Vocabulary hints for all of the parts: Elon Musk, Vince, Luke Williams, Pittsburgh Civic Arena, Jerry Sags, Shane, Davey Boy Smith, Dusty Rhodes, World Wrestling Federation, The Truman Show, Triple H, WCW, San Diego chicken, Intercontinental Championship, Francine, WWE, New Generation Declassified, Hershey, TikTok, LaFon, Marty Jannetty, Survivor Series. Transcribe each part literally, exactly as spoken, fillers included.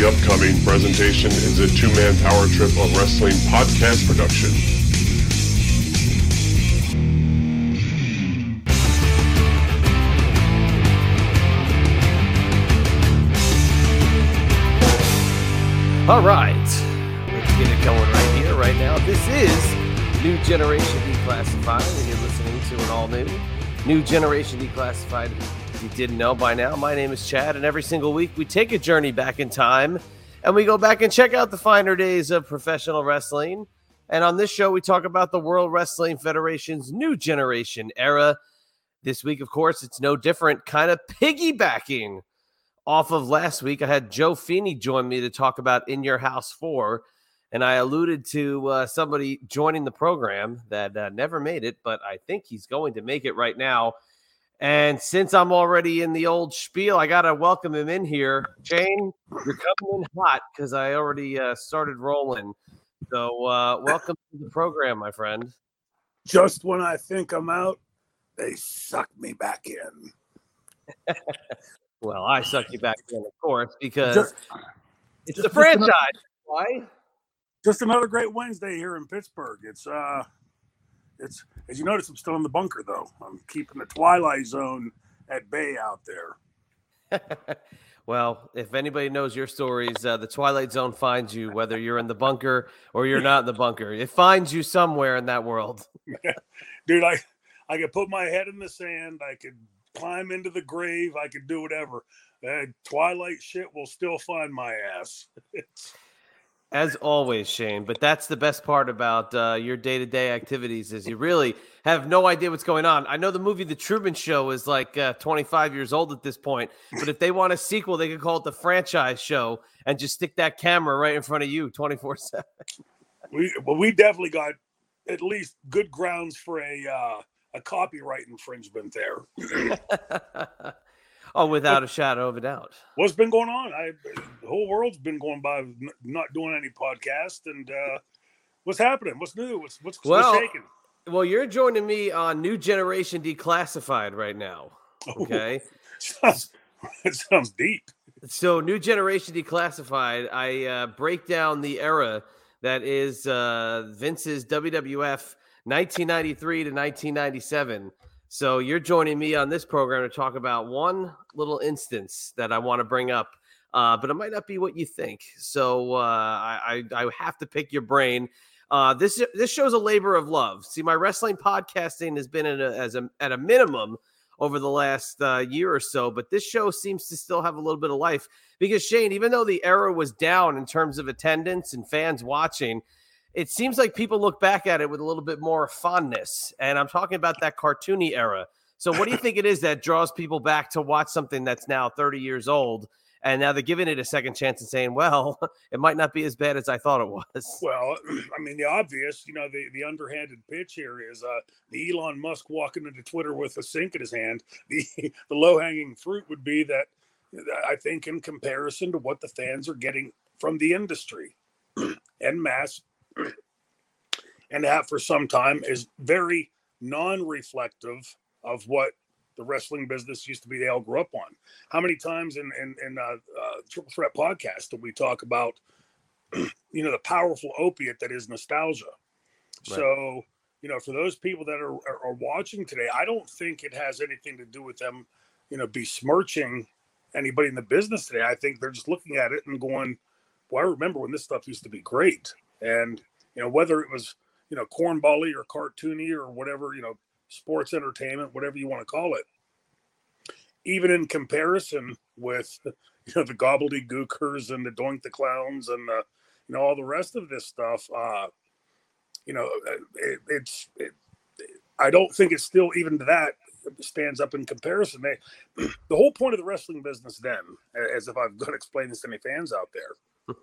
The upcoming presentation is a two-man power trip of wrestling podcast production. All right, let's get it going right here, right now. This is New Generation Declassified, and you're listening to an all-new New Generation Declassified. If you didn't know by now, my name is Chad, and every single week we take a journey back in time, and we go back and check out the finer days of professional wrestling. And on this show, we talk about the World Wrestling Federation's New Generation era. This week, of course, it's no different, kind of piggybacking off of last week. I had Joe Feeney join me to talk about In Your House four, and I alluded to uh, somebody joining the program that uh, never made it, but I think he's going to make it right now. And since I'm already in the old spiel, I got to welcome him in here. Shane, you're coming in hot because I already uh, started rolling. So uh, welcome to the program, my friend. Just when I think I'm out, they suck me back in. Well, I suck you back in, of course, because just, it's just, the franchise. Why? Just another great Wednesday here in Pittsburgh. It's uh, it's as you notice, I'm still in the bunker though. I'm keeping the Twilight Zone at bay out there. Well, if anybody knows your stories, uh, the Twilight Zone finds you whether you're in the bunker or you're not in the bunker. It finds you somewhere in that world. Dude, I I could put my head in the sand. I could climb into the grave. I could do whatever. Uh, Twilight shit will still find my ass. As always, Shane. But that's the best part about uh, your day-to-day activities is you really have no idea what's going on. I know the movie The Truman Show is like uh, twenty-five years old at this point. But if they want a sequel, they could call it The Franchise Show and just stick that camera right in front of you twenty-four seven. We well, we definitely got at least good grounds for a uh, a copyright infringement there. Oh, without a shadow of a doubt. What's been going on? I, the whole world's been going by not doing any podcast. And uh, what's happening? What's new? What's what's, well, what's shaking? Well, you're joining me on New Generation Declassified right now. Okay. Oh, sounds, that sounds deep. So New Generation Declassified, I uh, break down the era that is uh, Vince's W W F nineteen ninety-three to nineteen ninety-seven. So you're joining me on this program to talk about one little instance that I want to bring up, uh, but it might not be what you think. So uh, I, I, I have to pick your brain. Uh, this this show's a labor of love. See, my wrestling podcasting has been at a, as a, at a minimum over the last uh, year or so, but this show seems to still have a little bit of life because, Shane, even though the era was down in terms of attendance and fans watching, it seems like people look back at it with a little bit more fondness, and I'm talking about that cartoony era. So what do you think it is that draws people back to watch something that's now thirty years old, and now they're giving it a second chance and saying, well, it might not be as bad as I thought it was? Well, I mean, the obvious, you know, the, the underhanded pitch here is uh, the Elon Musk walking into Twitter with a sink in his hand. The, the low-hanging fruit would be that, I think, in comparison to what the fans are getting from the industry en masse, and that for some time is very non-reflective of what the wrestling business used to be they all grew up on. How many times in, in, in uh, uh, Triple Threat podcast did we talk about, you know, the powerful opiate that is nostalgia? Right. So, you know, for those people that are, are, are watching today, I don't think it has anything to do with them, you know, besmirching anybody in the business today. I think they're just looking at it and going, well, I remember when this stuff used to be great. And, you know, whether it was, you know, cornbally or cartoony or whatever, you know, sports entertainment, whatever you want to call it, even in comparison with, you know, the gobbledygookers and the doink the clowns and, the, you know, all the rest of this stuff, uh, you know, it, it's, it, I don't think it's still even to that stands up in comparison. They, the whole point of the wrestling business then, as if I've got to explain this to any fans out there,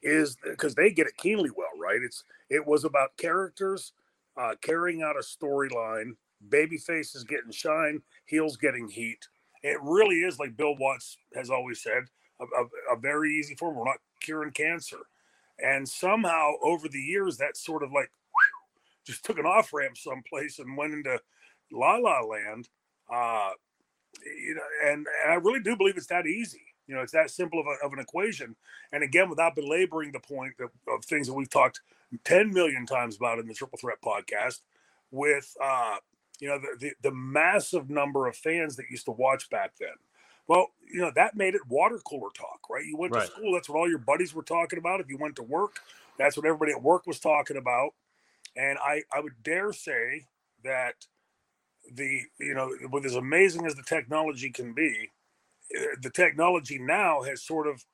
is because they get it keenly well, right? It's it was about characters uh, carrying out a storyline, baby faces getting shine, heels getting heat. It really is, like Bill Watts has always said, a, a, a very easy form. We're not curing cancer. And somehow over the years, that sort of like whew, just took an off-ramp someplace and went into la-la land. Uh, you know, and, and I really do believe it's that easy. You know, it's that simple of, a, of an equation. And again, without belaboring the point of, of things that we've talked ten million times about in the Triple Threat podcast, with, uh, you know, the, the, the massive number of fans that used to watch back then. Well, you know, that made it water cooler talk, right? You went right. to school, that's what all your buddies were talking about. If you went to work, that's what everybody at work was talking about. And I, I would dare say that the, you know, with as amazing as the technology can be, the technology now has sort of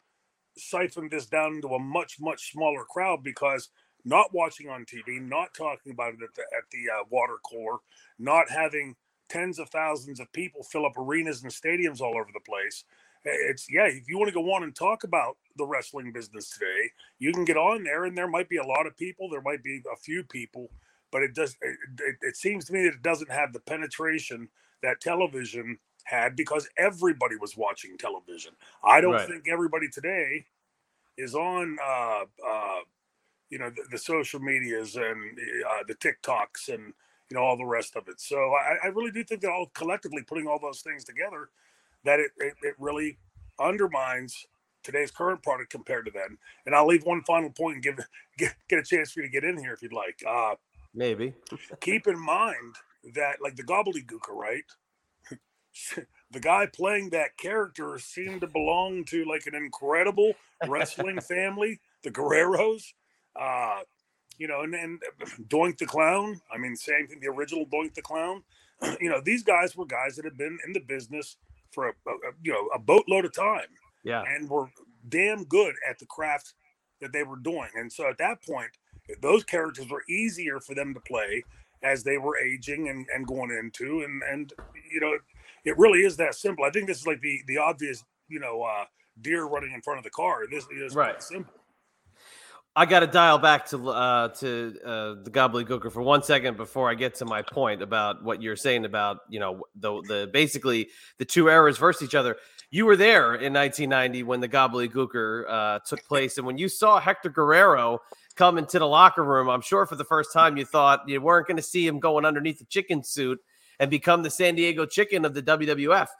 siphoned this down into a much, much smaller crowd, because not watching on T V, not talking about it at the, at the uh, water cooler, not having tens of thousands of people fill up arenas and stadiums all over the place. It's, yeah, if you want to go on and talk about the wrestling business today, you can get on there, and there might be a lot of people, there might be a few people, but it does. It, it, it seems to me that it doesn't have the penetration that television had, because everybody was watching television. I don't right. think everybody today is on, uh, uh, you know, the, the social medias and uh, the TikToks and, you know, all the rest of it. So I, I really do think that all collectively putting all those things together, that it, it, it really undermines today's current product compared to then. And I'll leave one final point and give get, get a chance for you to get in here if you'd like. Uh, Maybe. Keep in mind that, like, the gobbledygooker, right? The guy playing that character seemed to belong to, like, an incredible wrestling family, the Guerreros. Uh, you know, and, and Doink the Clown. I mean, same thing, the original Doink the Clown. You know, these guys were guys that had been in the business for, a, a, you know, a boatload of time. Yeah. And were damn good at the craft that they were doing. And so at that point, those characters were easier for them to play as they were aging and, and going into. And, and you know, it really is that simple. I think this is like the, the obvious, you know, uh, deer running in front of the car. This is right. simple. I got to dial back to uh, to uh, the gobbledygooker for one second before I get to my point about what you're saying about, you know, the the basically the two eras versus each other. You were there in nineteen ninety when the gobbledygooker uh, took place, and when you saw Hector Guerrero come into the locker room, I'm sure for the first time you thought you weren't going to see him going underneath the chicken suit and become the San Diego chicken of the W W F.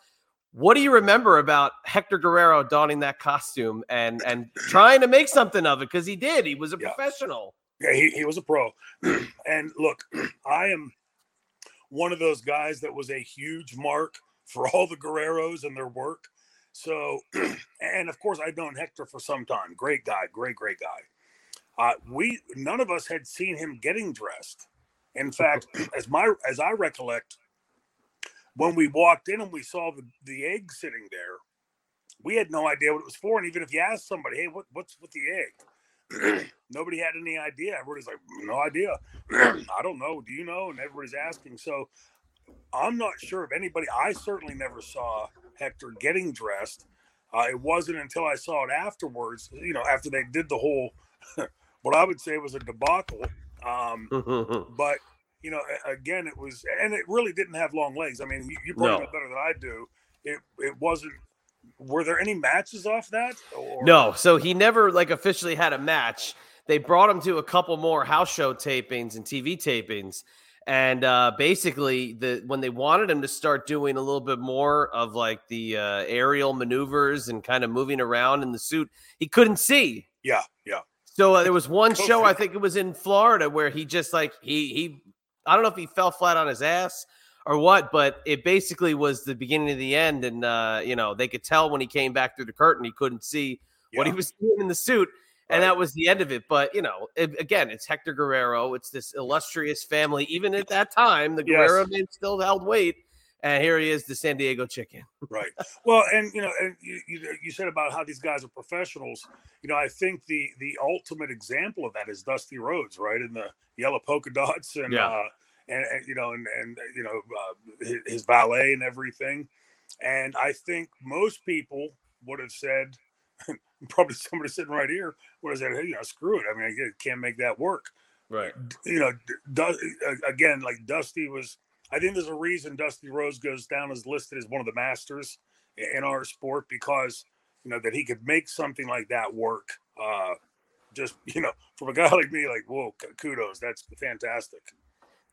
What do you remember about Hector Guerrero donning that costume and, and trying to make something of it? Because he did. He was a yeah. professional. Yeah, he, he was a pro. And look, I am one of those guys that was a huge mark for all the Guerreros and their work. So, and of course, I've known Hector for some time. Great guy, great, great guy. Uh, we none of us had seen him getting dressed. In fact, as my as I recollect, when we walked in and we saw the, the egg sitting there, we had no idea what it was for. And even if you asked somebody, hey, what, what's with the egg? Nobody had any idea. Everybody's like, no idea. I don't know. Do you know? And everybody's asking. So I'm not sure if anybody, I certainly never saw Hector getting dressed. Uh, it wasn't until I saw it afterwards, you know, after they did the whole, what I would say was a debacle. Um, but you know, again, it was, and it really didn't have long legs. I mean, you, you probably no. know better than I do. It it wasn't. Were there any matches off that? Or? No. So he never like officially had a match. They brought him to a couple more house show tapings and T V tapings, and uh, basically the when they wanted him to start doing a little bit more of like the uh, aerial maneuvers and kind of moving around in the suit, he couldn't see. Yeah, yeah. So uh, there was one show, I think it was in Florida, where he just like he he. I don't know if he fell flat on his ass or what, but it basically was the beginning of the end. And, uh, you know, they could tell when he came back through the curtain, he couldn't see yeah. what he was doing in the suit. And right. that was the end of it. But, you know, it, again, it's Hector Guerrero. It's this illustrious family. Even at that time, the yes. Guerrero man still held weight. And here he is, the San Diego chicken. Right. Well, and, you know, and you, you, you said about how these guys are professionals. You know, I think the the ultimate example of that is Dusty Rhodes, right? In the yellow polka dots and, yeah. uh, and, and you know, and, and you know, uh, his, his valet and everything. And I think most people would have said, probably somebody sitting right here would have said, hey, you know, screw it. I mean, I can't make that work. Right. You know, do, again, like Dusty was, I think there's a reason Dusty Rhodes goes down as listed as one of the masters in our sport, because, you know, that he could make something like that work. Uh, just, you know, from a guy like me, like, whoa, kudos. That's fantastic.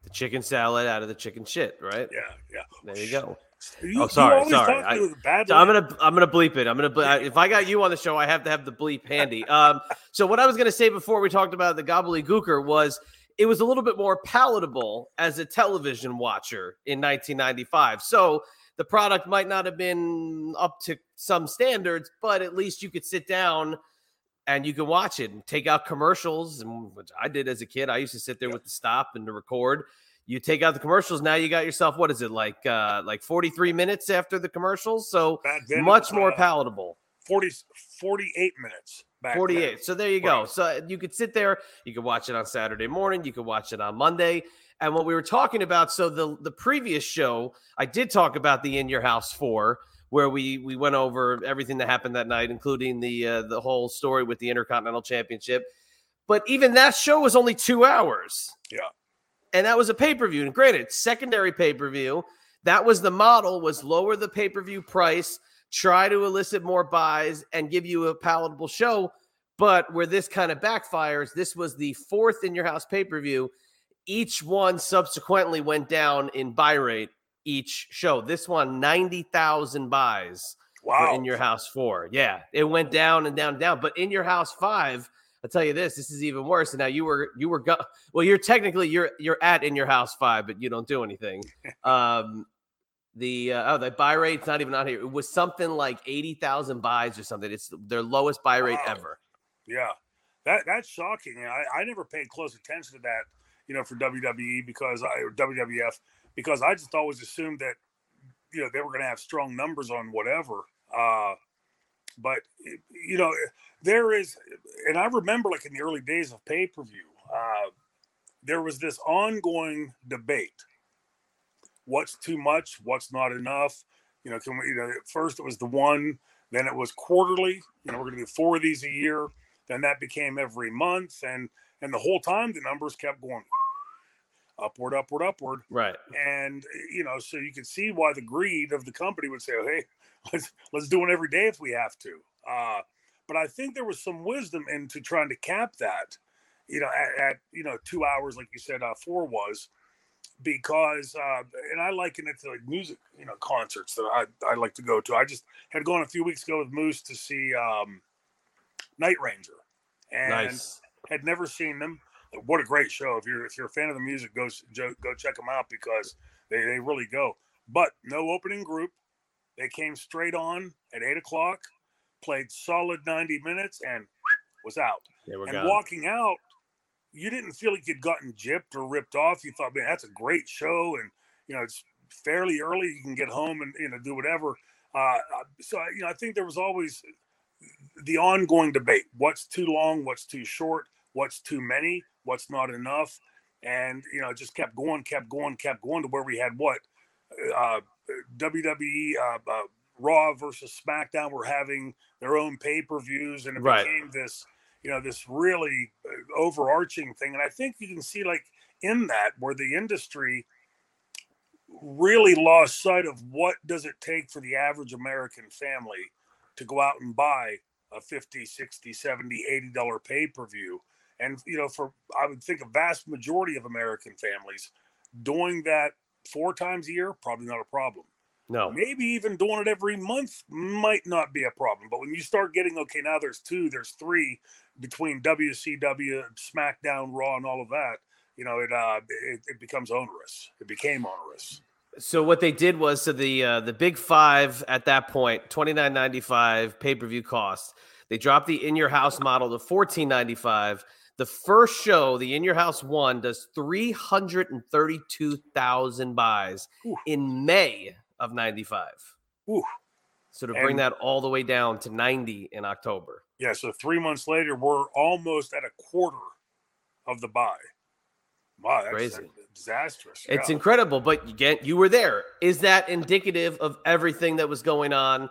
The chicken salad out of the chicken shit, right? Yeah, yeah. There you go. You, oh, sorry, sorry. I, so I'm gonna, I'm gonna bleep it. I'm gonna. Bleep, I, if I got you on the show, I have to have the bleep handy. Um, so what I was gonna say before we talked about the gobbledygooker was it was a little bit more palatable as a television watcher in nineteen ninety-five. So the product might not have been up to some standards, but at least you could sit down and you could watch it and take out commercials, and which I did as a kid. I used to sit there yep. with the stop and the record. You take out the commercials. Now you got yourself, what is it, like uh, like forty-three minutes after the commercials? So then, much more uh, palatable. forty, forty-eight minutes. Back forty-eight. Then. So there you go. So you could sit there. You could watch it on Saturday morning. You could watch it on Monday. And what we were talking about, so the, the previous show, I did talk about the In Your House four, where we we went over everything that happened that night, including the uh, the whole story with the Intercontinental Championship. But even that show was only two hours. Yeah. And that was a pay-per-view. And granted, secondary pay-per-view, that was the model, was lower the pay-per-view price, try to elicit more buys, and give you a palatable show. But where this kind of backfires, this was the fourth In Your House pay-per-view. Each one subsequently went down in buy rate each show. This one, ninety thousand buys wow. for In Your House four. Yeah, it went down and down and down. But In Your House five... I'll tell you this, this is even worse. And now you were, you were, go- well, you're technically, you're, you're at In Your House five, but you don't do anything. Um, the, uh, oh, the buy rate's not even on here. It was something like eighty thousand buys or something. It's their lowest buy rate wow. ever. Yeah. That, that's shocking. I, I never paid close attention to that, you know, for W W E because I, or W W F, because I just always assumed that, you know, they were going to have strong numbers on whatever. Uh, But, you know, there is, and I remember like in the early days of pay-per-view, uh, there was this ongoing debate. What's too much? What's not enough? You know, can we, you know, at first it was the one, then it was quarterly. You know, we're going to do four of these a year. Then that became every month. And, and the whole time the numbers kept going upward, upward, upward. Right. And, you know, so you could see why the greed of the company would say, oh, hey, Let's, let's do it every day if we have to. Uh, but I think there was some wisdom into trying to cap that, you know, at, at you know, two hours, like you said, uh, four was because, uh, and I liken it to like music, you know, concerts that I, I like to go to. I just had gone a few weeks ago with Moose to see um, Night Ranger and nice. Had never seen them. What a great show. If you're, if you're a fan of the music, go, go check them out because they, they really go, but no opening group. They came straight on at eight o'clock, played solid ninety minutes, and was out. And gone. Walking out, you didn't feel like you'd gotten gypped or ripped off. You thought, man, that's a great show, and, you know, it's fairly early. You can get home and, you know, do whatever. Uh, so, you know, I think there was always the ongoing debate. What's too long? What's too short? What's too many? What's not enough? And, you know, it just kept going, kept going, kept going to where we had what? Uh, W W E uh, uh, Raw versus SmackDown were having their own pay-per-views, and it right. became this, you know, this really overarching thing. And I think you can see, like, in that where the industry really lost sight of what does it take for the average American family to go out and buy a fifty, sixty, seventy, eighty dollar pay-per-view. And, you know, for I would think a vast majority of American families doing that four times a year, probably not a problem. No. Maybe even doing it every month might not be a problem. But when you start getting, okay, now there's two, there's three between W C W, SmackDown, Raw, and all of that, you know, it uh, it, it becomes onerous. It became onerous. So what they did was, so the uh, the big five at that point, twenty-nine ninety-five pay-per-view costs. They dropped the In Your House model to fourteen ninety-five. The first show, the In Your House one, does three hundred thirty-two thousand buys Ooh. In May of ninety-five. Ooh. So to bring and, that all the way down to ninety in October. Yeah, so three months later, we're almost at a quarter of the buy. Wow, that's crazy. Disastrous. It's yeah. incredible, but you get, you were there. Is that indicative of everything that was going on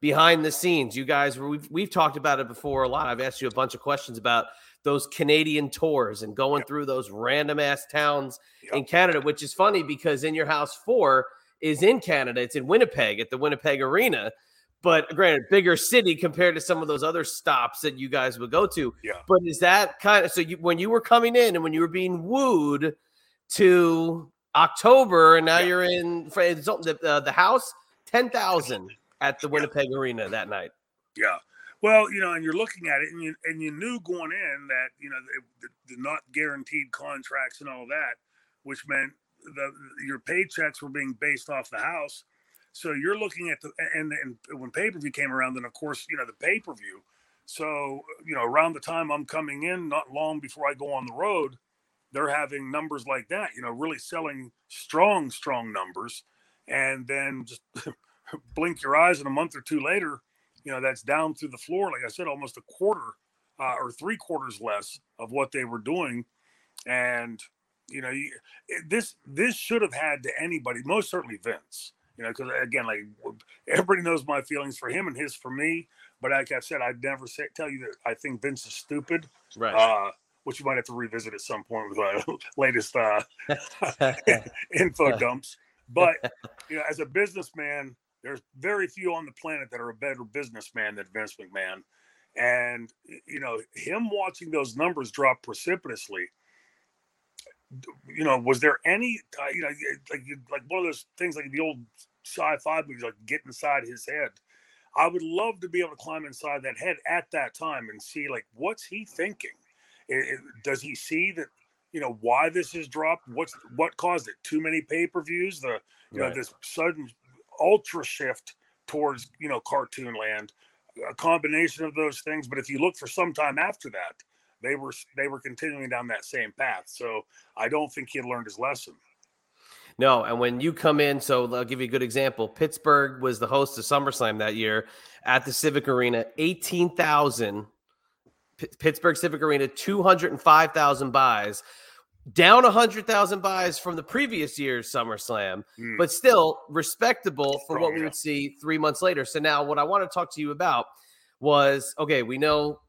behind the scenes? You guys, we've, we've talked about it before a lot. I've asked you a bunch of questions about those Canadian tours and going yep. through those random ass towns yep. in Canada, which is funny because In Your House four is in Canada. It's in Winnipeg at the Winnipeg Arena, but granted, bigger city compared to some of those other stops that you guys would go to. Yeah. But is that kind of, so you, when you were coming in and when you were being wooed to October, and now yeah. you're in for the, uh, the house, ten thousand at the Winnipeg yeah. Arena that night. Yeah. Well, you know, and you're looking at it, and you and you knew going in that, you know, the, the not guaranteed contracts and all that, which meant the your paychecks were being based off the house. So you're looking at the and, – and when pay-per-view came around, then, of course, you know, the pay-per-view. So, you know, around the time I'm coming in, not long before I go on the road, they're having numbers like that, you know, really selling strong, strong numbers. And then just blink your eyes, and a month or two later, you know, that's down through the floor. Like I said, almost a quarter uh, or three quarters less of what they were doing. And, you know, you, this this should have had to anybody, most certainly Vince. You know, because, again, like, everybody knows my feelings for him and his for me. But like I said, I'd never say, tell you that I think Vince is stupid. Right. Uh, which you might have to revisit at some point with my latest uh, info dumps. But, you know, as a businessman, there's very few on the planet that are a better businessman than Vince McMahon. And, you know, him watching those numbers drop precipitously, you know, was there any, uh, you know, like, like one of those things like the old sci-fi movies, like get inside his head. I would love to be able to climb inside that head at that time and see, like, what's he thinking? It, it, does he see that, you know, why this has dropped? What's what caused it? Too many pay-per-views, the, you right. know, this sudden ultra shift towards, you know, cartoon land, a combination of those things. But if you look for some time after that, they were they were continuing down that same path. So I don't think he had learned his lesson. No, and when you come in, so I'll give you a good example. Pittsburgh was the host of SummerSlam that year at the Civic Arena, eighteen thousand. P- Pittsburgh Civic Arena, two hundred five thousand buys. Down one hundred thousand buys from the previous year's SummerSlam, mm. but still respectable for what we would see three months later. So now what I want to talk to you about was, okay, we know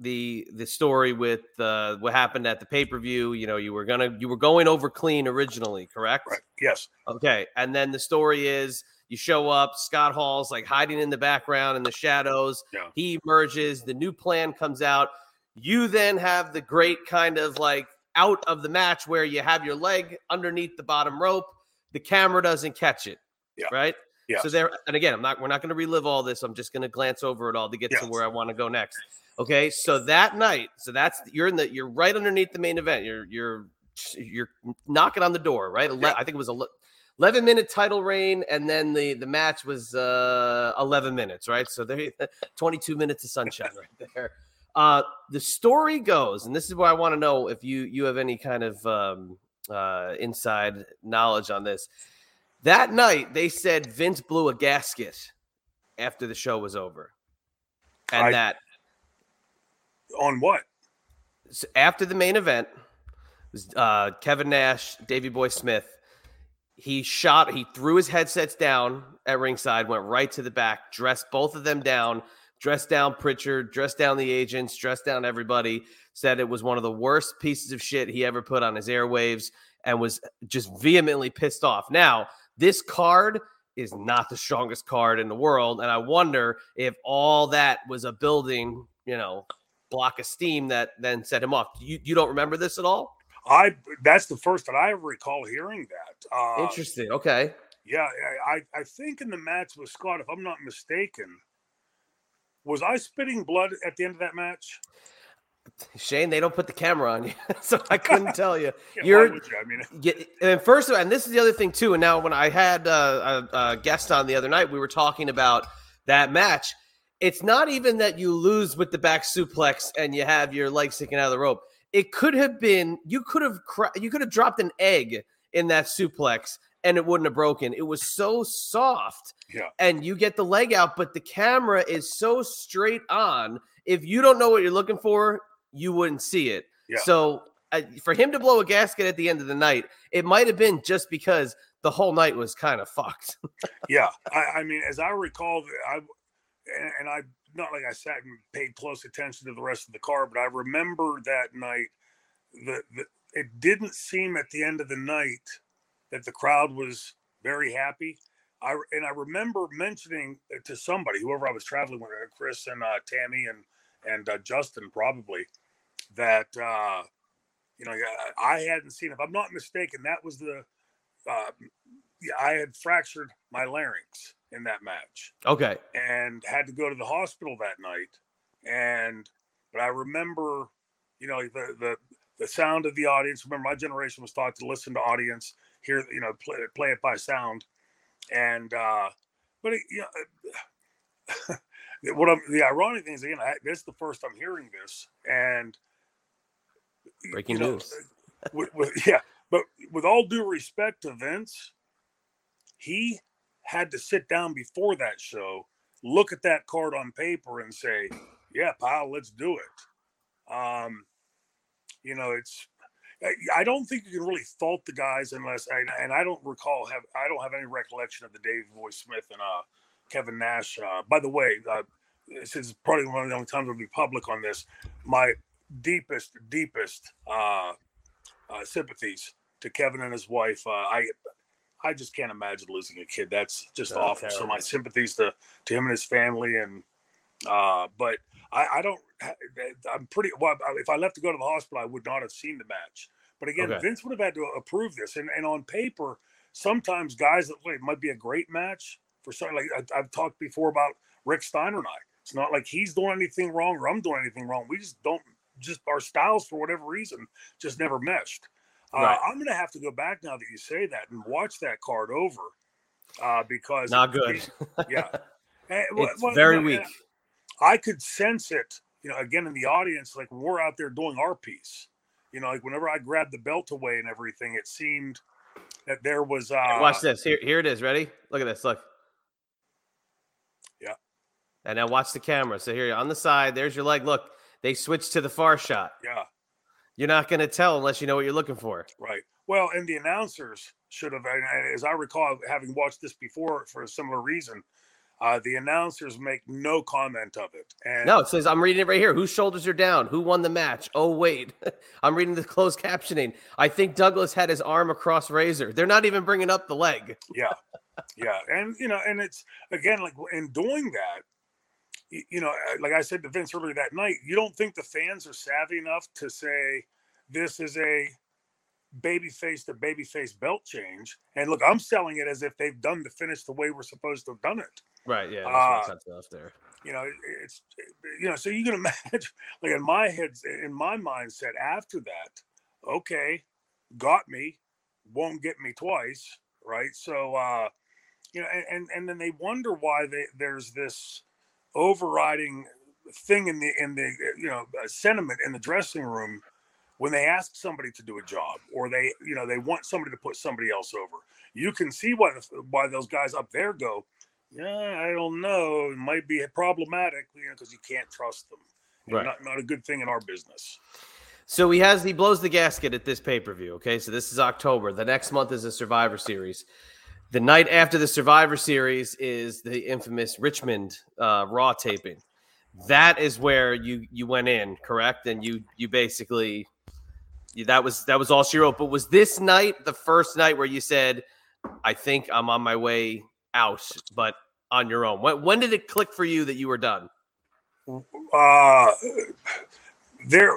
the the story with uh, what happened at the pay-per-view. You know, you were gonna you were going over clean originally, correct? Right. Yes. Okay. And then the story is you show up, Scott Hall's like hiding in the background in the shadows. Yeah. He emerges, the new plan comes out. You then have the great kind of like out of the match where you have your leg underneath the bottom rope, the camera doesn't catch it. Yeah. Right. Yeah. So there, and again, I'm not, we're not going to relive all this. I'm just going to glance over it all to get yes. to where I want to go next. Okay. So that night, so that's, you're in the, you're right underneath the main event. You're, you're, you're knocking on the door, right? Ele- yeah. I think it was a eleven minute title reign. And then the, the match was uh, eleven minutes, right? So there, twenty-two minutes of sunshine right there. Uh, the story goes, and this is where I want to know if you, you have any kind of um, uh, inside knowledge on this. That night, they said Vince blew a gasket after the show was over. And I, that. On what? So after the main event, was, uh, Kevin Nash, Davey Boy Smith, he shot, he threw his headsets down at ringside, went right to the back, dressed both of them down. Dressed down Pritchard, dressed down the agents, dressed down everybody, said it was one of the worst pieces of shit he ever put on his airwaves and was just vehemently pissed off. Now, this card is not the strongest card in the world, and I wonder if all that was a building, you know, block of steam that then set him off. You you don't remember this at all? I That's the first that I recall hearing that. Uh, Interesting. Okay. Yeah, I I think in the match with Scott, if I'm not mistaken, was I spitting blood at the end of that match? Shane, they don't put the camera on you, so I couldn't tell you. yeah, You're, why would you? I mean, you, and first of all, and this is the other thing too. And now, when I had uh, a, a guest on the other night, we were talking about that match. It's not even that you lose with the back suplex and you have your leg sticking out of the rope. It could have been you could have cra- you could have dropped an egg in that suplex and it wouldn't have broken. It was so soft. Yeah. And you get the leg out, but the camera is so straight on. If you don't know what you're looking for, you wouldn't see it. Yeah. So uh, for him to blow a gasket at the end of the night, it might have been just because the whole night was kind of fucked. yeah. I, I mean, as I recall, I and, and I not like I sat and paid close attention to the rest of the car, but I remember that night that it didn't seem at the end of the night that the crowd was very happy. I, and I remember mentioning to somebody, whoever I was traveling with, Chris and uh, Tammy and and uh, Justin probably, that, uh, you know, I hadn't seen, if I'm not mistaken, that was the uh, I had fractured my larynx in that match. Okay. And had to go to the hospital that night. And, but I remember, you know, the, the, the sound of the audience. Remember, my generation was taught to listen to audience, hear, you know, play, play it by sound. And, uh, but, it, you know, what I'm, the ironic thing is, again, I, this is the first I'm hearing this. And, breaking you know, news. with, with, yeah. But with all due respect to Vince, he had to sit down before that show, look at that card on paper and say, yeah, pal, let's do it. Um, you know, it's, I don't think you can really fault the guys unless, I, and I don't recall, have I don't have any recollection of the Davey Boy Smith and uh, Kevin Nash. Uh, by the way, uh, this is probably one of the only times I'll be public on this. My deepest, deepest uh, uh, sympathies to Kevin and his wife. Uh, I I just can't imagine losing a kid. That's just That's awful. Terrible. So my sympathies to, to him and his family. And uh, but I, I don't. I'm pretty. Well, if I left to go to the hospital, I would not have seen the match. But again, okay. Vince would have had to approve this. And and on paper, sometimes guys that like, it might be a great match for something. Like I, I've talked before about Rick Steiner and I. It's not like he's doing anything wrong or I'm doing anything wrong. We just don't. Just our styles for whatever reason just never meshed. Right. Uh, I'm going to have to go back now that you say that and watch that card over uh, because not good. yeah, and, it's well, very well, weak. I could sense it, you know, again in the audience, like we're out there doing our piece. You know, like whenever I grabbed the belt away and everything, it seemed that there was. Uh, hey, watch this. Here, here it is. Ready? Look at this. Look. Yeah. And now watch the camera. So here, on the side, there's your leg. Look, they switched to the far shot. Yeah. You're not going to tell unless you know what you're looking for. Right. Well, and the announcers should have, as I recall, having watched this before for a similar reason, uh, the announcers make no comment of it. And no, it says, I'm reading it right here. Whose shoulders are down? Who won the match? Oh, wait. I'm reading the closed captioning. I think Douglas had his arm across Razor. They're not even bringing up the leg. Yeah. Yeah. And, you know, and it's, again, like in doing that, you know, like I said to Vince earlier that night, you don't think the fans are savvy enough to say this is a babyface to babyface belt change. And look, I'm selling it as if they've done the finish the way we're supposed to have done it. Right. Yeah. That's uh, stuff there. You know, it's, you know, so you can imagine, like in my head, in my mindset after that, okay, got me, won't get me twice. Right. So, uh, you know, and, and then they wonder why they, there's this overriding thing in the in the you know sentiment in the dressing room when they ask somebody to do a job or they you know they want somebody to put somebody else over. You can see why why those guys up there go, yeah, I don't know, it might be problematic, you know, because you can't trust them. Right. Not not a good thing in our business. So he has he blows the gasket at this pay per view. Okay, so this is October. The next month is a Survivor Series. The night after the Survivor Series is the infamous Richmond uh, Raw taping. That is where you you went in, correct? And you you basically you, that was that was all she wrote. But was this night the first night where you said, "I think I'm on my way out," but on your own? When when did it click for you that you were done? Uh, there.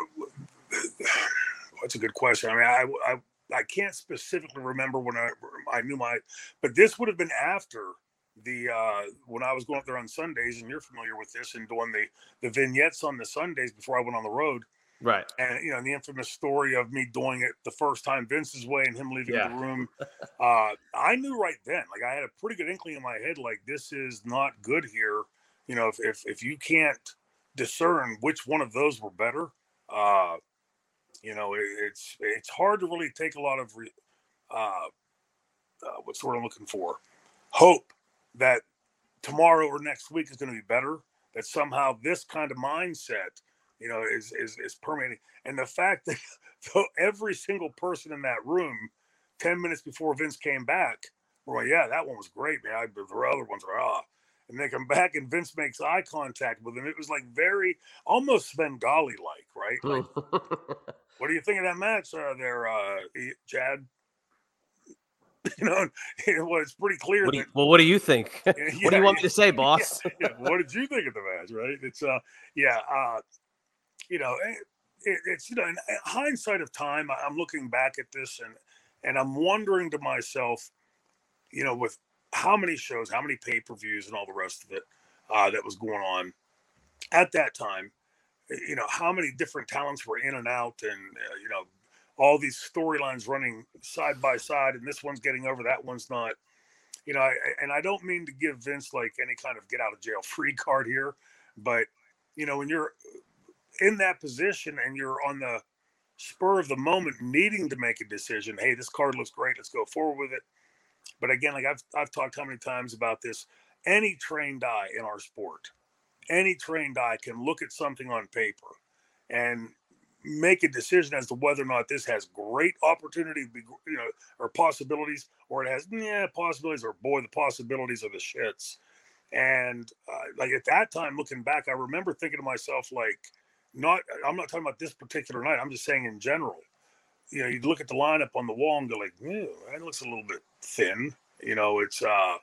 That's a good question. I mean, I. I I can't specifically remember when I I knew my, but this would have been after the, uh, when I was going up there on Sundays, and you're familiar with this, and doing the, the vignettes on the Sundays before I went on the road. Right. And, you know, the infamous story of me doing it the first time Vince's way and him leaving yeah. the room. uh, I knew right then, like I had a pretty good inkling in my head, like this is not good here. You know, if, if, if you can't discern which one of those were better, uh, you know, it's it's hard to really take a lot of re, uh, uh, what's the word I'm looking for? Hope that tomorrow or next week is going to be better. That somehow this kind of mindset, you know, is is is permeating. And the fact that every single person in that room, ten minutes before Vince came back, were like, "Yeah, that one was great, man." I, the other ones are ah. And they come back, and Vince makes eye contact with him. It was like very, almost Svengali-like, right? Like, what do you think of that match uh, there, uh, Chad? You know, it was pretty clear. What do you, that, well, what do you think? Yeah, what do you want me to say, boss? Yeah, yeah. What did you think of the match, right? It's, uh, yeah, uh, you know, it, it, it's, you know, in hindsight of time, I'm looking back at this, and And I'm wondering to myself, you know, with how many shows, how many pay-per-views and all the rest of it uh, that was going on at that time, you know, how many different talents were in and out and, uh, you know, all these storylines running side by side and this one's getting over, that one's not, you know, I, and I don't mean to give Vince like any kind of get out of jail free card here, but, you know, when you're in that position and you're on the spur of the moment needing to make a decision, hey, this card looks great, let's go forward with it. But again, like I've I've talked how many times about this, any trained eye in our sport, any trained eye can look at something on paper and make a decision as to whether or not this has great opportunity, you know, or possibilities, or it has yeah possibilities, or boy, the possibilities are the shits. And uh, like at that time, looking back, I remember thinking to myself, like, not I'm not talking about this particular night. I'm just saying in general. You know, you'd look at the lineup on the wall and go like, "Ew, that looks a little bit thin." You know, it's, uh,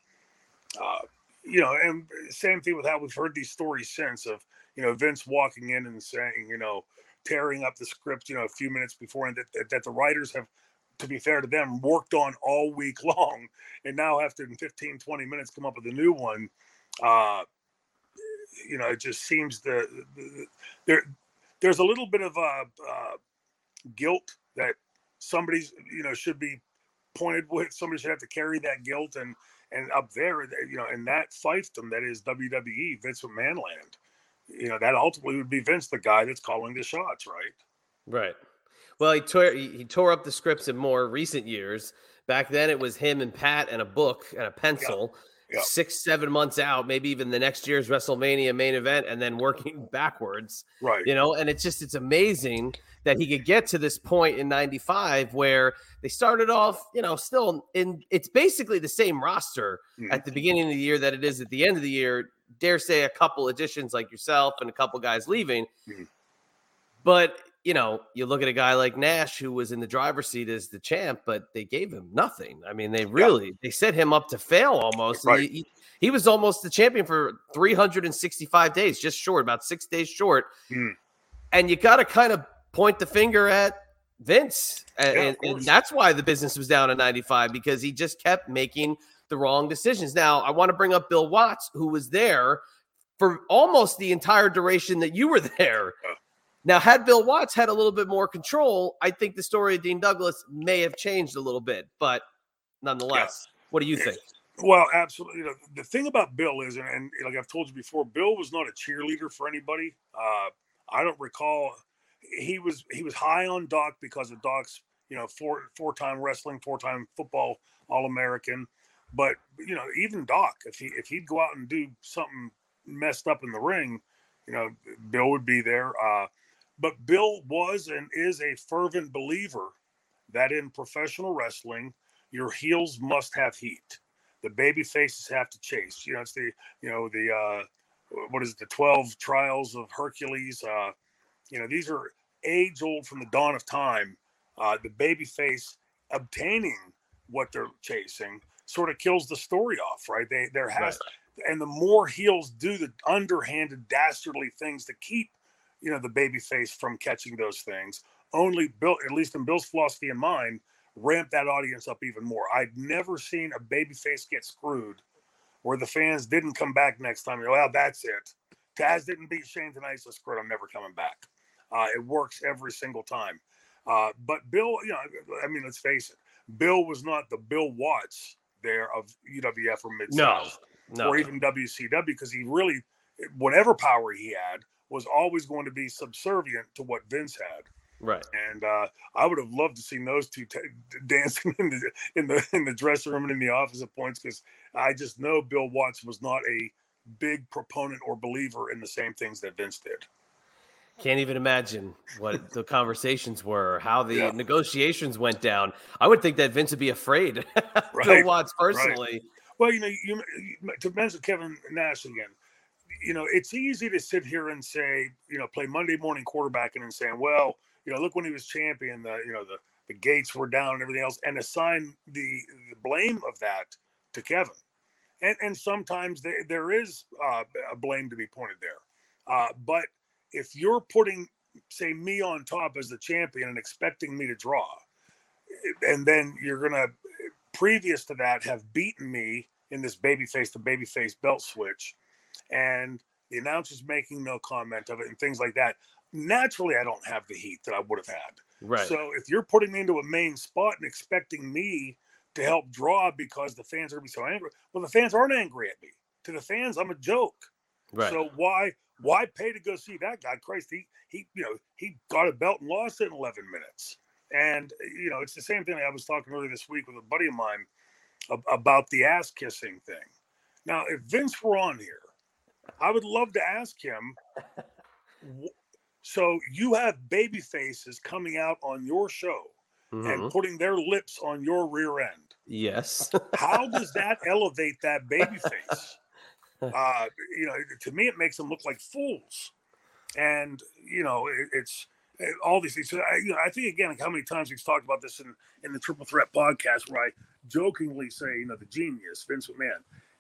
uh, you know, and same thing with how we've heard these stories since of, you know, Vince walking in and saying, you know, tearing up the script, you know, a few minutes before, and that, that, that the writers have, to be fair to them, worked on all week long, and now have to in fifteen, twenty minutes come up with a new one. Uh, you know, it just seems the, the, the there there's a little bit of uh, uh, guilt that somebody's, you know, should be pointed with. Somebody should have to carry that guilt. And, and up there, you know, in that fiefdom that is W W E, Vince McMahonland, you know, that ultimately would be Vince, the guy that's calling the shots, right? Right. Well, he tore, he tore up the scripts in more recent years. Back then it was him and Pat and a book and a pencil, yeah. Yeah. six, seven months out, maybe even the next year's WrestleMania main event, and then working backwards. Right. You know, and it's just, it's amazing that he could get to this point in ninety-five where they started off, you know, still in, it's basically the same roster mm-hmm. at the beginning of the year that it is at the end of the year, dare say a couple additions like yourself and a couple guys leaving. Mm-hmm. But, you know, you look at a guy like Nash who was in the driver's seat as the champ, but they gave him nothing. I mean, they really, yeah. they set him up to fail almost. Right. He, he, he was almost the champion for three hundred sixty-five days, just short, about six days short. Mm. And you got to kind of point the finger at Vince. And, yeah, and, and that's why the business was down in ninety-five, because he just kept making the wrong decisions. Now, I want to bring up Bill Watts, who was there for almost the entire duration that you were there. Yeah. Now, had Bill Watts had a little bit more control, I think the story of Dean Douglas may have changed a little bit. But nonetheless, yeah. what do you think? Well, absolutely. You know, the thing about Bill is, and, and like I've told you before, Bill was not a cheerleader for anybody. Uh, I don't recall. He was he was high on Doc because of Doc's, you know, four four-time wrestling, four-time football All-American. But, you know, even Doc, if he if he'd go out and do something messed up in the ring, you know, Bill would be there. Uh, but Bill was and is a fervent believer that in professional wrestling, your heels must have heat. The baby faces have to chase. You know, it's the you know the uh, what is it, the twelve trials of Hercules. Uh, You know, these are age old from the dawn of time. Uh, the babyface obtaining what they're chasing sort of kills the story off, right? They there has, right. and the more heels do the underhanded, dastardly things to keep, you know, the babyface from catching those things. Only Bill, at least in Bill's philosophy and mind, ramped that audience up even more. I'd never seen a babyface get screwed where the fans didn't come back next time. Well, that's it. Taz didn't beat Shane tonight, so screw it, I'm never coming back. Uh, it works every single time. Uh, but Bill, you know, I mean, let's face it. Bill was not the Bill Watts there of U W F or Mid-South no, no. or even W C W, because he really, whatever power he had, was always going to be subservient to what Vince had. Right. And uh, I would have loved to see those two t- dancing in the, in the in the dressing room and in the office at points, because I just know Bill Watts was not a big proponent or believer in the same things that Vince did. Can't even imagine what the conversations were, or how the yeah. negotiations went down. I would think that Vince would be afraid right. Bill Watts personally. Right. Well, you know, you, to mention Kevin Nash again, you know, it's easy to sit here and say, you know, play Monday morning quarterbacking and saying, well, you know, look when he was champion, the you know the, the gates were down and everything else, and assign the, the blame of that to Kevin. And and sometimes they, there is uh, a blame to be pointed there. Uh, but if you're putting, say, me on top as the champion and expecting me to draw, and then you're going to, previous to that, have beaten me in this babyface to babyface belt switch, and the announcer's making no comment of it and things like that. Naturally, I don't have the heat that I would have had. Right. So if you're putting me into a main spot and expecting me to help draw because the fans are going to be so angry, well, the fans aren't angry at me. To the fans, I'm a joke. Right. So why why pay to go see that guy? Christ, he he you know he got a belt and lost it in eleven minutes. And you know, it's the same thing I was talking earlier this week with a buddy of mine about the ass kissing thing. Now, if Vince were on here, I would love to ask him. So you have baby faces coming out on your show mm-hmm. and putting their lips on your rear end. Yes. How does that elevate that baby face? Uh, you know, to me, it makes them look like fools. And, you know, it, it's it, all these things. So I, you know, I think, again, like how many times we've talked about this in, in the Triple Threat podcast where I jokingly say, you know, the genius, Vince McMahon.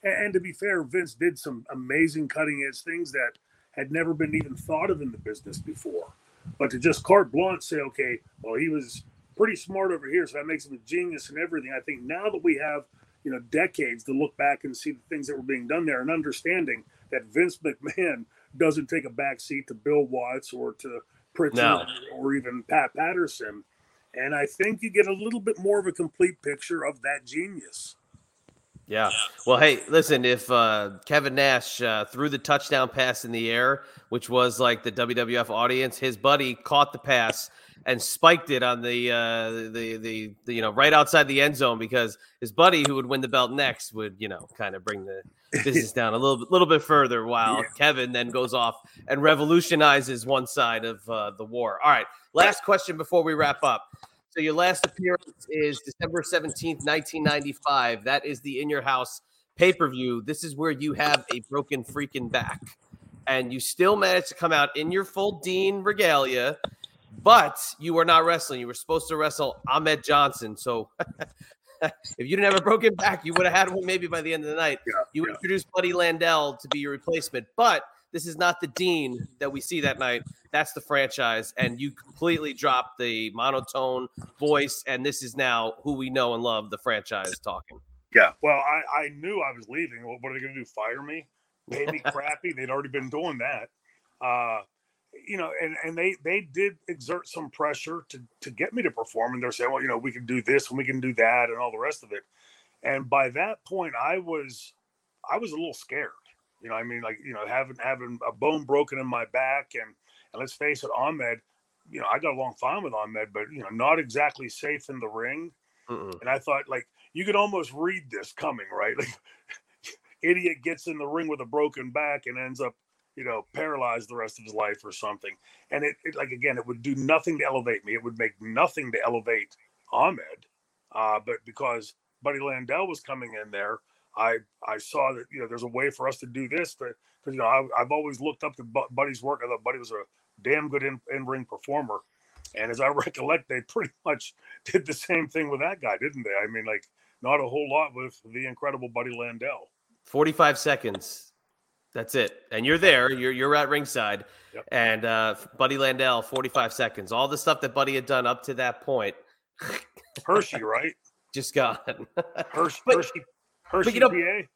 And, and to be fair, Vince did some amazing cutting edge things that had never been even thought of in the business before. But to just carte blanche say, okay, well, he was pretty smart over here, so that makes him a genius and everything. I think now that we have, you know, decades to look back and see the things that were being done there and understanding that Vince McMahon doesn't take a backseat to Bill Watts or to Pritchard no. or even Pat Patterson. And I think you get a little bit more of a complete picture of that genius. Yeah. Well, hey, listen, if uh, Kevin Nash uh, threw the touchdown pass in the air, which was like the W W F audience, his buddy caught the pass and spiked it on the, uh, the, the, the, you know, right outside the end zone because his buddy who would win the belt next would, you know, kind of bring the business down a little bit, little bit further while yeah. Kevin then goes off and revolutionizes one side of uh, the war. All right. Last question before we wrap up. So your last appearance is December seventeenth, nineteen ninety-five. That is the In Your House pay-per-view. This is where you have a broken freaking back. And you still managed to come out in your full Dean regalia, but you were not wrestling. You were supposed to wrestle Ahmed Johnson. So if you didn't have a broken back, you would have had one maybe by the end of the night. Yeah, you yeah. introduced Buddy Landel to be your replacement. But this is not the Dean that we see that night. That's the franchise, and you completely dropped the monotone voice, and this is now who we know and love, the franchise talking. Yeah, well, I, I knew I was leaving. What are they going to do, fire me? Pay me crappy? They'd already been doing that. Uh, you know, and, and they, they did exert some pressure to, to get me to perform, and they're saying, well, you know, we can do this and we can do that and all the rest of it. And by that point, I was I was a little scared. You know, I mean, like, you know, having, having a bone broken in my back and, And let's face it, Ahmed, you know, I got along fine with Ahmed, but, you know, not exactly safe in the ring. Mm-mm. And I thought, like, you could almost read this coming, right? Like, idiot gets in the ring with a broken back and ends up, you know, paralyzed the rest of his life or something. And it, it like, again, it would do nothing to elevate me. It would make nothing to elevate Ahmed. Uh, but because Buddy Landel was coming in there, I, I saw that, you know, there's a way for us to do this. Because, you know, I, I've always looked up to Buddy's work. I thought Buddy was a damn good in, in-ring performer. And as I recollect, they pretty much did the same thing with that guy, didn't they? I mean, like, not a whole lot with the incredible Buddy Landel. forty-five seconds. That's it. And you're there. You're you're at ringside. Yep. And uh, Buddy Landel, forty-five seconds. All the stuff that Buddy had done up to that point. Hershey, right? Just gone. Hershey, but, Hershey, Hershey, you know, P A?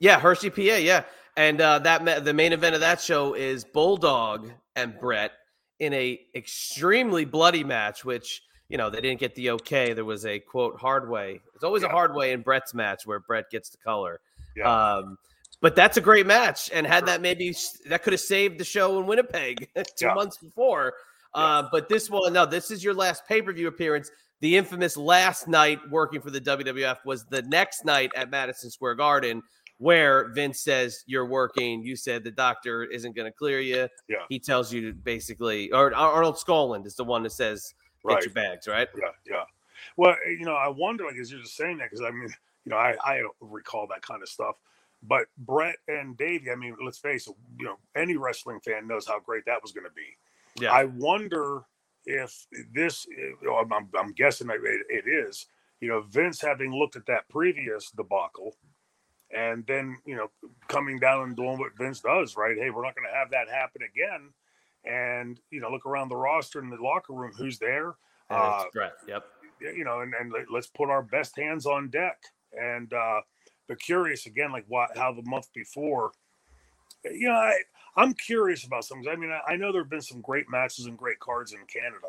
Yeah, Hershey, P A, yeah. And uh, that ma- the main event of that show is Bulldog and Bret in a extremely bloody match, which, you know, they didn't get the okay. There was a, quote, hard way. There's always yeah. a hard way in Bret's match where Bret gets the color. Yeah. Um, but that's a great match. And had that maybe – that could have saved the show in Winnipeg two yeah. months before. Uh, yeah. But this one – no, this is your last pay-per-view appearance. The infamous last night working for the W W F was the next night at Madison Square Garden, where Vince says you're working. You said the doctor isn't going to clear you. Yeah. He tells you to basically, or Arnold Skoland is the one that says, get right. your bags, right? Yeah, yeah. Well, you know, I wonder, like, as you're just saying that, because, I mean, you know, I, I don't recall that kind of stuff. But Bret and Davey, I mean, let's face it, you know, any wrestling fan knows how great that was going to be. Yeah. I wonder if this, you know, I'm, I'm guessing it, it is, you know, Vince having looked at that previous debacle, and then, you know, coming down and doing what Vince does, right? Hey, we're not going to have that happen again. And, you know, look around the roster in the locker room, who's there? And uh, it's Bret, yep. you know, and, and let's put our best hands on deck. And uh, but curious again, like what, how the month before, you know, I, I'm curious about some. I mean, I, I know there have been some great matches and great cards in Canada,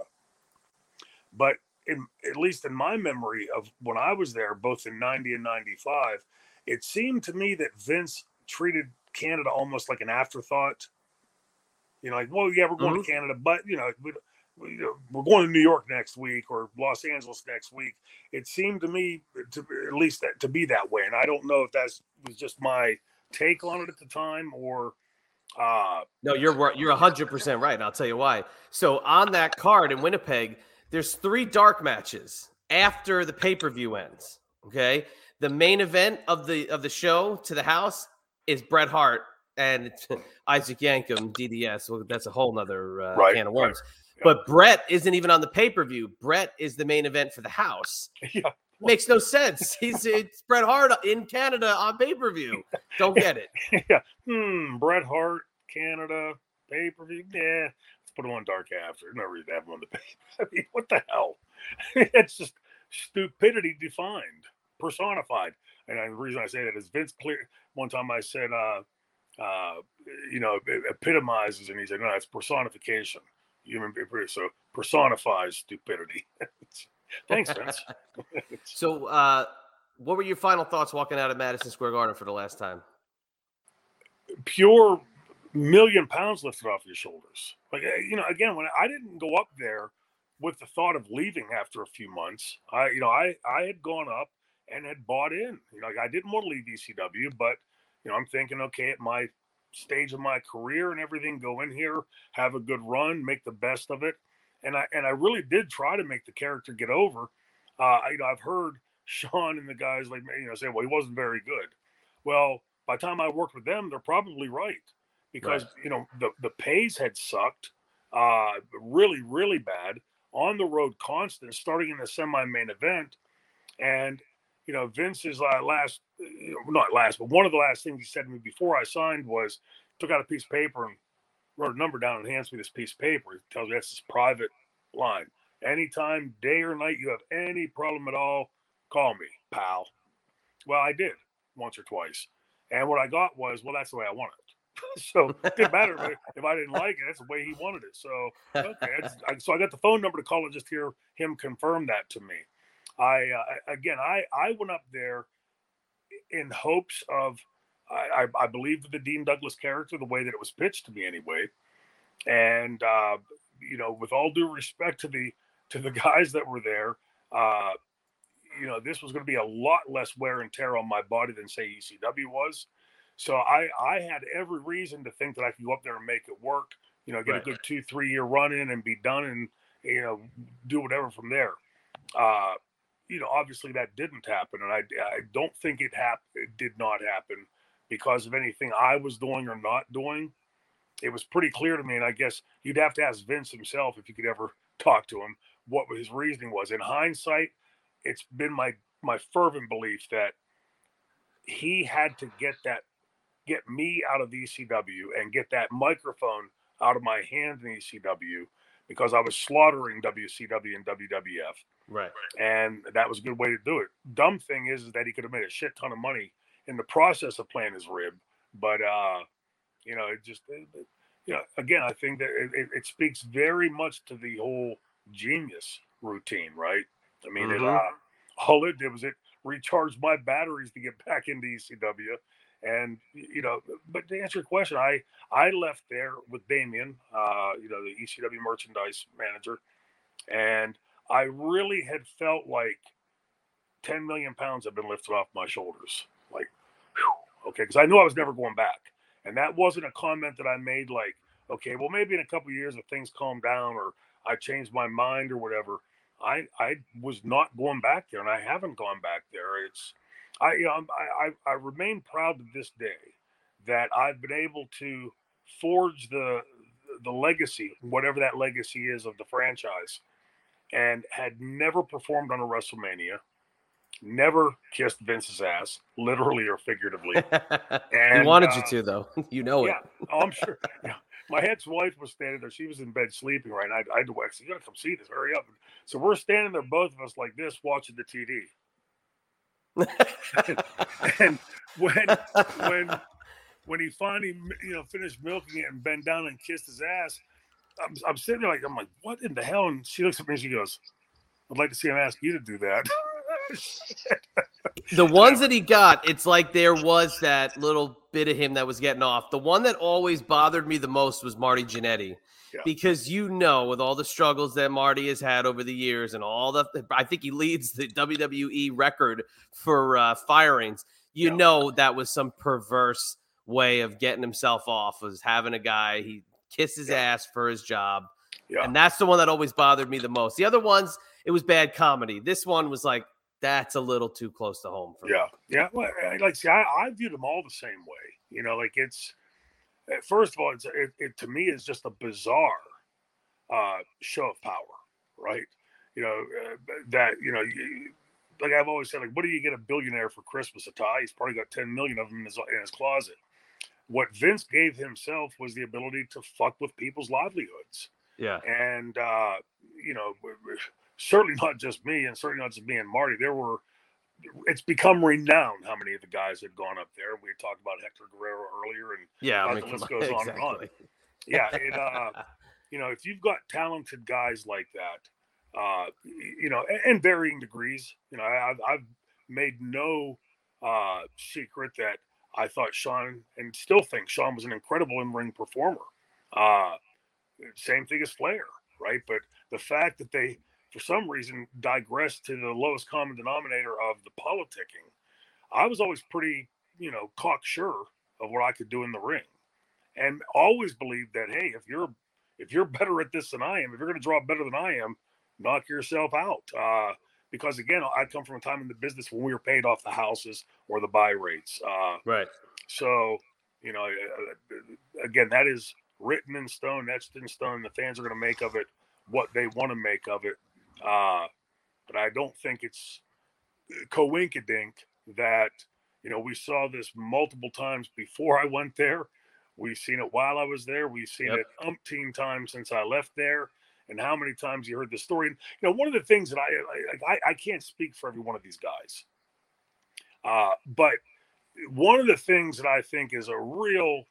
but in, at least in my memory of when I was there, both in ninety and ninety-five, it seemed to me that Vince treated Canada almost like an afterthought. You know, like, well, yeah, we're going mm-hmm. to Canada, but, you know, we, we, you know, we're going to New York next week or Los Angeles next week. It seemed to me, to at least that, to be that way. And I don't know if that was just my take on it at the time or... Uh, no, you're you're one hundred percent right, and I'll tell you why. So on that card in Winnipeg, there's three dark matches after the pay-per-view ends, okay? The main event of the of the show to the house is Bret Hart and Isaac Yankem, D D S. Well, that's a whole nother uh, right, can of worms. Right, yeah. But Bret isn't even on the pay-per-view. Bret is the main event for the house. Yeah. Makes no sense. He's it's Bret Hart in Canada on pay-per-view. Don't get it. Yeah. Hmm. Bret Hart, Canada, pay-per-view. Yeah. Let's put him on dark after. No reason to have him on the pay-per-view. I mean, what the hell? It's just stupidity defined, personified. And the reason I say that is Vince clear. One time I said, uh, uh, you know, epitomizes, and he said, no, it's personification. Human being, so personifies stupidity. Thanks, Vince. So, uh, what were your final thoughts walking out of Madison Square Garden for the last time? Pure million pounds lifted off your shoulders. Like, you know, again, when I didn't go up there with the thought of leaving after a few months, I, you know, I, I had gone up and had bought in. You know, like, I didn't want to leave E C W, but, you know, I'm thinking, okay, at my stage of my career and everything, go in here, have a good run, make the best of it. And I and I really did try to make the character get over. Uh, you know, I've heard Sean and the guys like you know say, well, he wasn't very good. Well, by the time I worked with them, they're probably right because right. you know the the pays had sucked uh, really really bad on the road constant, starting in the semi main event, and you know Vince's uh, last you know, not last but one of the last things he said to me before I signed was took out a piece of paper and wrote a number down and hands me this piece of paper. It tells me that's his private line. Anytime, day or night, you have any problem at all, call me, pal. Well, I did once or twice. And what I got was, well, that's the way I want it. So it didn't matter if I didn't like it. That's the way he wanted it. So okay, that's, I, so I got the phone number to call and just hear him confirm that to me. I uh, Again, I, I went up there in hopes of I, I believe the Dean Douglas character, the way that it was pitched to me anyway. And, uh, you know, with all due respect to the, to the guys that were there, uh, you know, this was going to be a lot less wear and tear on my body than say E C W was. So I, I had every reason to think that I could go up there and make it work, you know, get right. a good two, three year run in and be done and, you know, do whatever from there. Uh, you know, obviously that didn't happen. And I, I don't think it happened. It did not happen. Because of anything I was doing or not doing, it was pretty clear to me. And I guess you'd have to ask Vince himself if you could ever talk to him what his reasoning was. In hindsight, it's been my my fervent belief that he had to get that get me out of E C W and get that microphone out of my hands in E C W because I was slaughtering W C W and W W F. Right. And that was a good way to do it. Dumb thing is, is that he could have made a shit ton of money in the process of playing his rib, but uh, you know, it just, it, it, you know, again, I think that it, it speaks very much to the whole genius routine, right? I mean, mm-hmm. it, uh, all it did was it recharged my batteries to get back into E C W, and you know, but to answer your question, I I left there with Damien, uh, you know, the E C W merchandise manager, and I really had felt like ten million pounds had been lifted off my shoulders. Like, whew, okay, because I knew I was never going back. And that wasn't a comment that I made like, okay, well, maybe in a couple of years if things calm down or I changed my mind or whatever. I I was not going back there, and I haven't gone back there. It's I you know, I, I, I remain proud to this day that I've been able to forge the the legacy, whatever that legacy is of the franchise, and had never performed on a WrestleMania. Never kissed Vince's ass, literally or figuratively. And, he wanted uh, you to, though. You know yeah, it. Oh, I'm sure. Yeah. My ex wife was standing there. She was in bed sleeping, right? And I, I had to wax. You got to come see this. Hurry up. So we're standing there, both of us, like this, watching the T V. and, and when when when he finally, you know, finished milking it and bent down and kissed his ass, I'm, I'm sitting there like, I'm like, what in the hell? And she looks at me and she goes, I'd like to see him ask you to do that. The ones that he got, it's like there was that little bit of him that was getting off. The one that always bothered me the most was Marty Jannetty. Yeah. Because, you know, with all the struggles that Marty has had over the years and all the – I think he leads the W W E record for uh, firings. You yeah. know that was some perverse way of getting himself off, was having a guy – he kissed his yeah. ass for his job. Yeah. And that's the one that always bothered me the most. The other ones, it was bad comedy. This one was like, that's a little too close to home for yeah. me. Yeah, yeah. Like, see, I, I viewed them all the same way. You know, like it's first of all, it's, it, it to me is just a bizarre uh, show of power, right? You know uh, that you know, you, like I've always said, like, what do you get a billionaire for Christmas? A tie? He's probably got ten million of them in his, in his closet. What Vince gave himself was the ability to fuck with people's livelihoods. Yeah, and uh, you know. Certainly not just me, and certainly not just me and Marty. There were, it's become renowned how many of the guys had gone up there. We had talked about Hector Guerrero earlier, and yeah, I mean, the list goes on exactly. and on. Yeah, it, uh, you know, if you've got talented guys like that, uh, you know, and, and varying degrees, you know, I, I've, I've made no uh, secret that I thought Sean, and still think Sean, was an incredible in-ring performer. Uh, same thing as Flair, right? But the fact that they, for some reason, digressed to the lowest common denominator of the politicking. I was always pretty, you know, cocksure of what I could do in the ring, and always believed that, hey, if you're if you're better at this than I am, if you're going to draw better than I am, knock yourself out. Uh, because again, I come from a time in the business when we were paid off the houses or the buy rates. Uh, right. So, you know, again, that is written in stone, etched in stone. The fans are going to make of it what they want to make of it. Uh, but I don't think it's coinkydink that, you know, we saw this multiple times before I went there. We've seen it while I was there. We've seen yep. it umpteen times since I left there. And how many times you heard the story. And, you know, one of the things that I, I, I can't speak for every one of these guys. Uh, but one of the things that I think is a real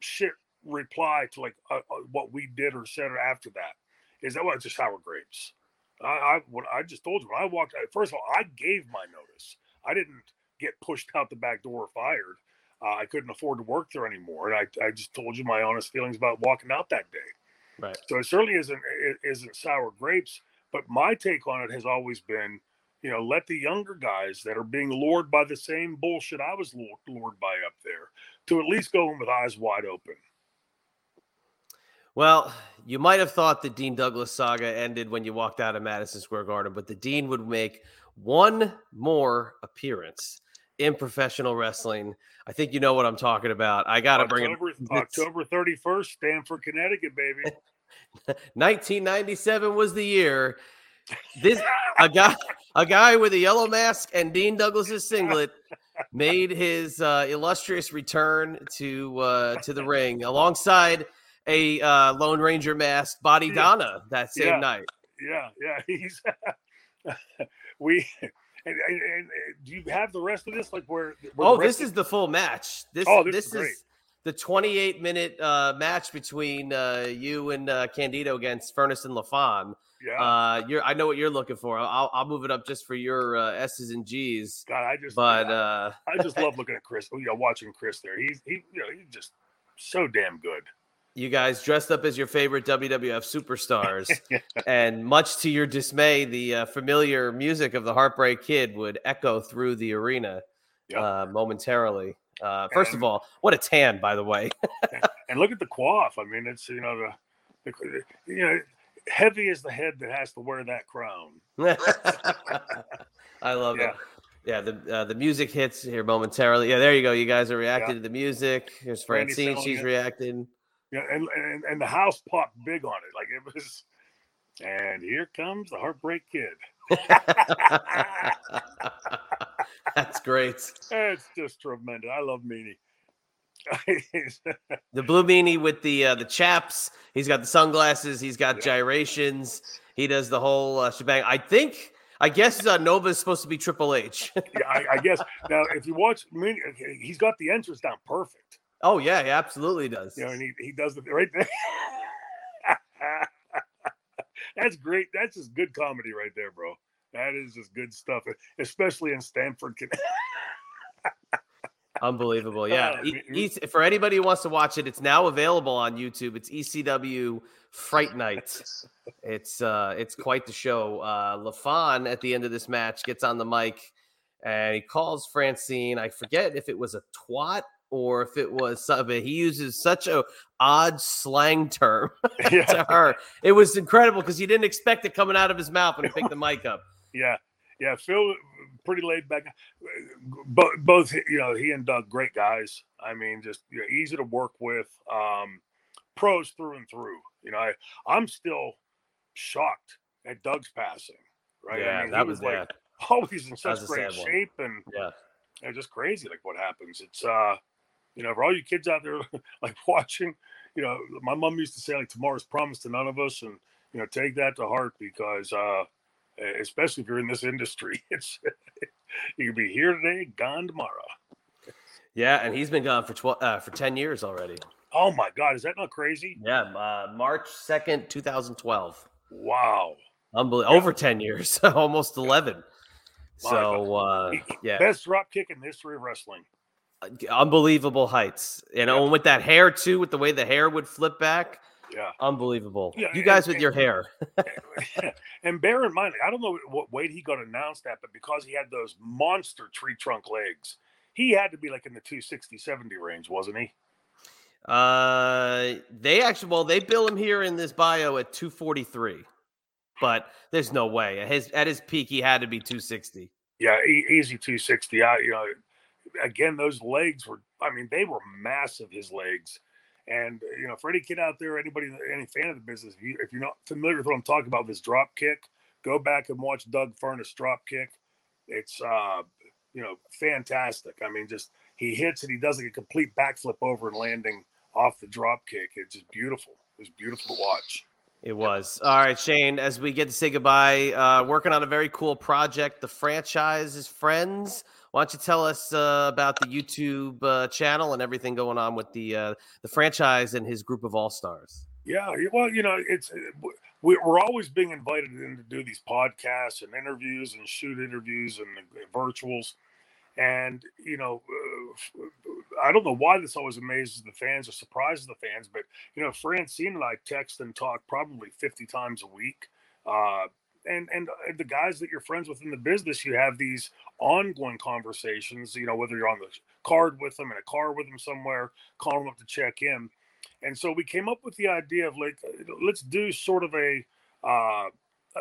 shit reply to like uh, what we did or said or after that. Is that what? Well, just sour grapes. I, I what I just told you when I walked. First of all, I gave my notice. I didn't get pushed out the back door or fired. Uh, I couldn't afford to work there anymore, and I, I just told you my honest feelings about walking out that day. Right. So it certainly isn't it isn't sour grapes. But my take on it has always been, you know, let the younger guys that are being lured by the same bullshit I was lured by up there to at least go in with eyes wide open. Well, you might have thought the Dean Douglas saga ended when you walked out of Madison Square Garden, but the Dean would make one more appearance in professional wrestling. I think you know what I'm talking about. I got to bring it October thirty-first, Stamford, Connecticut, baby. nineteen ninety-seven was the year. This a guy a guy with a yellow mask and Dean Douglas's singlet made his uh, illustrious return to uh, to the ring alongside a uh, Lone Ranger masked Body Donna that same yeah, night. Yeah, yeah. He's we and, and, and do you have the rest of this? Like where? where oh, this is of- the full match. This oh, this, this is, great. is the twenty-eight minute uh, match between uh, you and uh, Candido against Furnace and LaFon. Yeah, uh, you're. I know what you're looking for. I'll I'll move it up just for your uh, S's and G's. God, I just but I, uh, I just love looking at Chris. You know, watching Chris there. He's he you know he's just so damn good. You guys dressed up as your favorite W W F superstars, and much to your dismay, the uh, familiar music of the Heartbreak Kid would echo through the arena yep. uh, momentarily. Uh, first and, of all, what a tan, by the way! And look at the coif. I mean, it's you know the, the you know heavy is the head that has to wear that crown. I love yeah. it. Yeah, the uh, the music hits here momentarily. Yeah, there you go. You guys are reacting yeah. to the music. Here's Francine; she's reacting. Yeah, and, and and the house popped big on it. Like it was, and here comes the Heartbreak Kid. That's great. It's just tremendous. I love Meanie. The blue beanie with the uh, the chaps. He's got the sunglasses. He's got yeah. gyrations. He does the whole uh, shebang. I think, I guess uh, Nova is supposed to be Triple H. yeah, I, I guess. Now, if you watch, he's got the entrance down perfect. Oh, yeah, he absolutely does. You know, and he, he does the right there. That's great. That's just good comedy right there, bro. That is just good stuff, especially in Stamford, Connecticut. Unbelievable. Yeah. E- e- for anybody who wants to watch it, it's now available on YouTube. It's E C W Fright Night. It's uh, it's quite the show. Uh, LaFon, at the end of this match, gets on the mic and he calls Francine. I forget if it was a twat or if it was something. He uses such a odd slang term yeah. to her. It was incredible because you didn't expect it coming out of his mouth when he picked the mic up. Yeah. Yeah, Phil, pretty laid back. Both, both, you know, he and Doug, great guys. I mean, just you know, easy to work with. Um, pros through and through. You know, I, I'm still shocked at Doug's passing. Right? Yeah, I mean, that was, was like always in such great shape, and yeah, and just crazy like what happens. It's uh, you know, for all you kids out there like watching, you know, my mom used to say like tomorrow's promised to none of us, and you know, take that to heart because uh. especially if you're in this industry, it's you can be here today, gone tomorrow. Yeah, and he's been gone for twelve uh, for ten years already. Oh my God, is that not crazy? Yeah, uh, March second, two thousand twelve. Wow, unbelievable! Yeah. Over ten years, almost eleven. My so, uh, yeah, best drop kick in the history of wrestling. Unbelievable heights, you know, yeah. and with that hair too, with the way the hair would flip back. Yeah, unbelievable. Yeah, you guys and, with and, your hair. And bear in mind, I don't know what weight he got announced at, but because he had those monster tree trunk legs, he had to be like in the two sixty, seventy range, wasn't he? Uh, they actually, well, they bill him here in this bio at two forty-three, but there's no way at his at his peak he had to be two sixty. Yeah, e- easy two sixty. I, you know, again, those legs were, I mean, they were massive. His legs. And, you know, for any kid out there, anybody, any fan of the business, if, you, if you're not familiar with what I'm talking about, this drop kick, go back and watch Doug Furness drop kick. It's, uh, you know, fantastic. I mean, just he hits and he does like a complete backflip over and landing off the drop kick. It's just beautiful. It was beautiful to watch. It was. All right, Shane, as we get to say goodbye, uh, working on a very cool project, The Franchise's Friends. Why don't you tell us uh, about the YouTube uh, channel and everything going on with the uh, the franchise and his group of all-stars? Yeah, well, you know, it's we're always being invited in to do these podcasts and interviews and shoot interviews and virtuals. And, you know, I don't know why this always amazes the fans or surprises the fans, but, you know, Francine and I text and talk probably fifty times a week. Uh And and the guys that you're friends with in the business, you have these ongoing conversations, you know, whether you're on the card with them, in a car with them somewhere, calling them up to check in. And so we came up with the idea of like, let's do sort of a uh,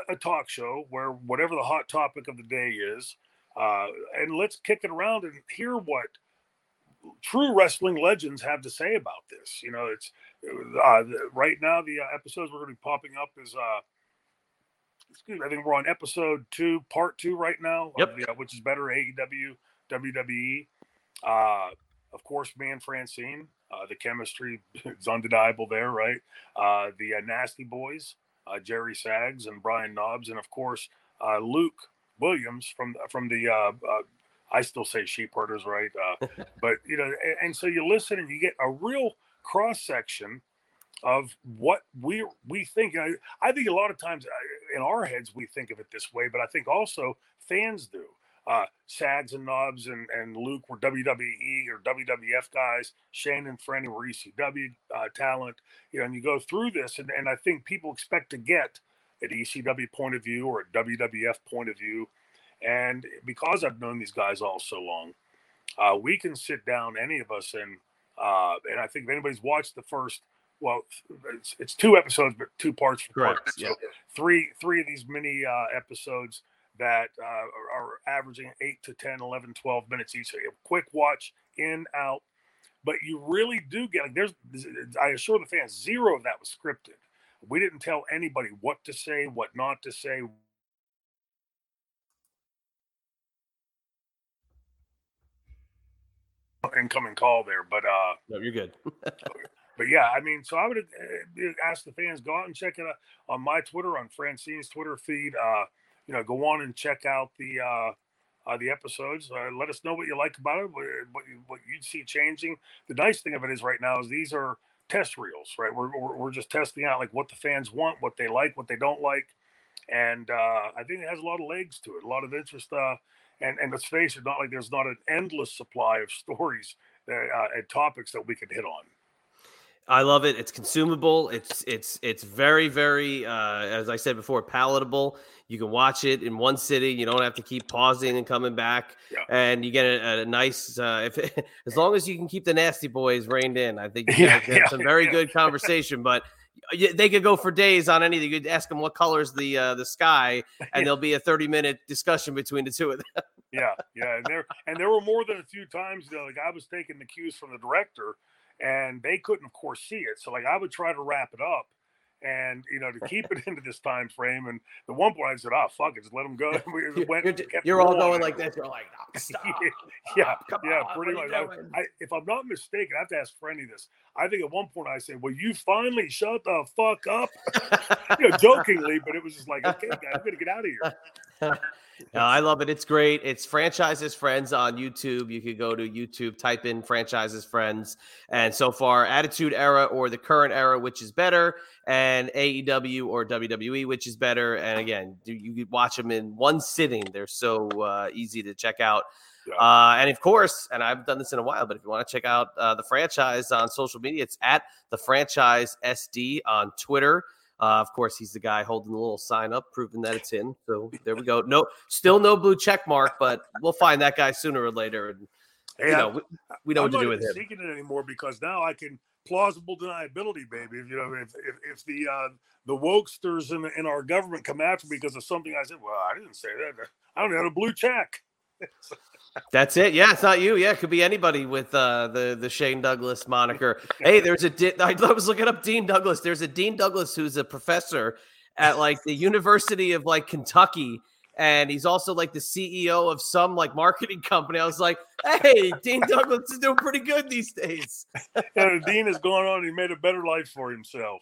a talk show where whatever the hot topic of the day is, uh, and let's kick it around and hear what true wrestling legends have to say about this. You know, it's uh, right now the episodes we're going to be popping up is uh, – excuse me, I think we're on episode two, part two right now, yep. of the, uh, which is better, A E W, W W E. Uh, of course, me and Francine, uh, the chemistry is undeniable there, right? Uh, the uh, Nasty Boys, uh, Jerry Sags and Brian Knobbs, and of course, uh, Luke Williams from from the, uh, uh, I still say sheep herders, right? Uh, but, you know, and, and so you listen and you get a real cross-section of what we we think. I, I think a lot of times in our heads we think of it this way, but I think also fans do. Uh, Sags and Knobbs and, and Luke were W W E or W W F guys. Shane and Franny were E C W uh, talent. You know, and you go through this, and, and I think people expect to get an E C W point of view or a W W F point of view. And because I've known these guys all so long, uh, we can sit down, any of us, and uh, and I think if anybody's watched the first Well, it's, it's two episodes, but two parts. For Correct. Parts. So yeah. three three of these mini uh, episodes that uh, are, are averaging eight to ten, eleven, twelve minutes each. So a quick watch, in, out. But you really do get, like, there's, I assure the fans, zero of that was scripted. We didn't tell anybody what to say, what not to say. incoming call there, but uh, no, you're good. But yeah, I mean, so I would ask the fans, go out and check it out on my Twitter, on Francine's Twitter feed. Uh, you know, go on and check out the uh, uh the episodes. Uh, let us know what you like about it, what you, what you'd see changing. The nice thing of it is right now is these are test reels, right? We're we're, we're just testing out like what the fans want, what they like, what they don't like, and uh, I think it has a lot of legs to it, a lot of interest. Uh, and and let's face it, not like there's not an endless supply of stories that, uh, and topics that we could hit on. I love it. It's consumable. It's it's it's very, very, uh, as I said before, palatable. You can watch it in one sitting. You don't have to keep pausing and coming back. Yeah. And you get a, a nice, uh, if it, as long as you can keep the Nasty Boys reined in, I think you yeah, have yeah, some very yeah. good conversation. But they could go for days on anything. You could ask them what color's the uh, the sky, and yeah. there'll be a thirty-minute discussion between the two of them. yeah, yeah. And there, and there were more than a few times, you know, like I was taking the cues from the director, and they couldn't, of course, see it. So, like, I would try to wrap it up and, you know, to keep it into this time frame. And the one point I said, oh, fuck it, just let them go. And we you're went, you're, you're all going like this. You're like, no, stop. yeah, oh, yeah, on, pretty much. I, I, if I'm not mistaken, I have to ask Franny this. I think at one point I said, well, you finally shut the fuck up. You know, jokingly, but it was just like, okay, guys, I'm going to get out of here. No, I love it. It's great. It's Franchise's Friends on YouTube. You could go to YouTube, type in Franchise's Friends. And so far, Attitude Era or the current era, which is better, and A E W or W W E, which is better. And again, you could watch them in one sitting. They're so uh, easy to check out. Yeah. Uh, and of course, and I've done this in a while, but if you want to check out uh, the franchise on social media, it's at the Franchise S D on Twitter. Uh, of course, he's the guy holding the little sign up, proving that it's in. So there we go. No, still no blue check mark, but we'll find that guy sooner or later. And hey, you know, I, we, we know I'm what to do with him. I'm not seeking it anymore because now I can plausible deniability, baby. If you know, if if, if the uh, the wokesters in in our government come after me because of something I said, well, I didn't say that. I don't have a blue check. That's it. Yeah, it's not you. Yeah, it could be anybody with uh, the the Shane Douglas moniker. Hey, there's a Di- I was looking up Dean Douglas. There's a Dean Douglas who's a professor at like the University of like Kentucky, and he's also like the C E O of some like marketing company. I was like, hey, Dean Douglas is doing pretty good these days. Yeah, Dean has gone on. He made a better life for himself.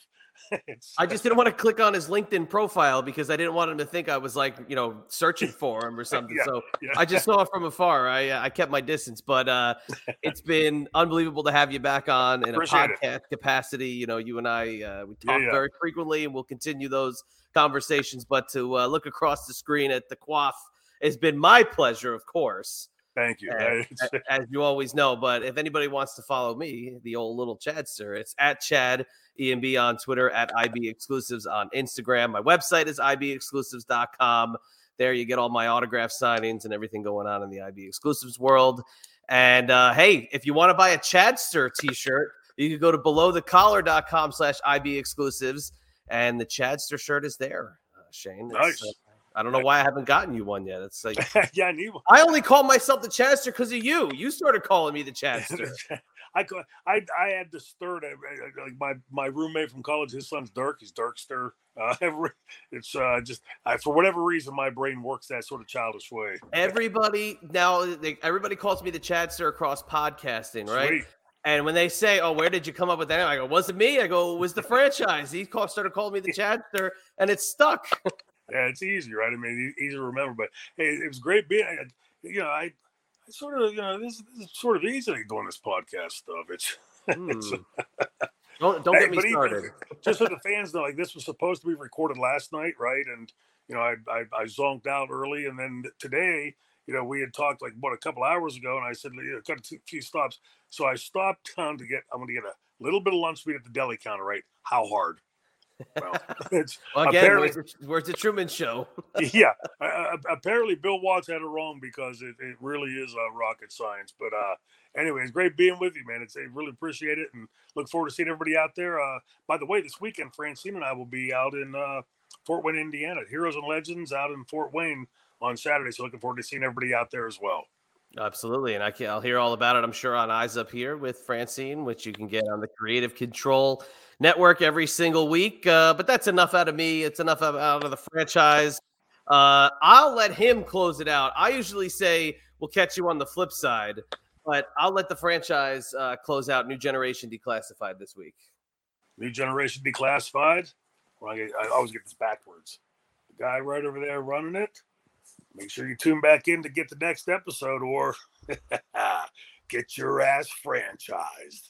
I just didn't want to click on his LinkedIn profile because I didn't want him to think I was like, you know, searching for him or something. yeah, so yeah. I just saw it from afar. I I kept my distance, but uh, it's been unbelievable to have you back on in Appreciate a podcast it. capacity. You know, you and I, uh, we talk yeah, yeah. very frequently and we'll continue those conversations, but to uh, look across the screen at the Quaff has been my pleasure, of course. Thank you. As, as you always know, but if anybody wants to follow me, the old little Chad, sir, it's at Chad E M B on Twitter, at I B Exclusives on Instagram. My website is I B exclusives dot com. There you get all my autograph signings and everything going on in the I B Exclusives world. And uh, hey, if you want to buy a Chadster t-shirt, you can go to below the collar dot com slash I B Exclusives, and the Chadster shirt is there, uh, Shane. Nice. Uh, I don't know why I haven't gotten you one yet. It's like yeah, I need one. I only call myself the Chadster because of you. You started calling me the Chadster. I, I I had this third, like my, my roommate from college, his son's Dirk. He's Dirkster. Uh, every, it's uh, just I, for whatever reason, my brain works that sort of childish way. Everybody now, they, everybody calls me the Chadster across podcasting, right? Sweet. And when they say, oh, where did you come up with that? I go, was it me? I go, it was the franchise. He call, started calling me the Chadster, and it's stuck. Yeah, it's easy, right? I mean, easy to remember. But hey, it was great being. I, you know, I, I sort of, you know, this, this is sort of easy doing this podcast stuff. It's, mm. it's don't don't hey, get me started. Even, just so the fans know, like this was supposed to be recorded last night, right? And you know, I, I I zonked out early, and then today, you know, we had talked like what a couple hours ago, and I said, you know, cut a few stops. So I stopped down to get. I'm going to get a little bit of lunch meat at the deli counter, right? How hard? Well, it's well, again, where's the, where's the Truman Show? yeah, uh, apparently Bill Watts had it wrong because it, it really is uh, rocket science. But uh, anyway, it's great being with you, man. It's I really appreciate it and look forward to seeing everybody out there. Uh, by the way, this weekend, Francine and I will be out in uh, Fort Wayne, Indiana, Heroes and Legends out in Fort Wayne on Saturday. So looking forward to seeing everybody out there as well. Absolutely, and I can, I'll hear all about it, I'm sure, on Eyes Up Here with Francine, which you can get on the Creative Control Network every single week. Uh, but that's enough out of me. It's enough out of the franchise. Uh, I'll let him close it out. I usually say, we'll catch you on the flip side. But I'll let the franchise uh, close out New Generation Declassified this week. New Generation Declassified? Well, I, I always get this backwards. The guy right over there running it, make sure you tune back in to get the next episode or get your ass franchised.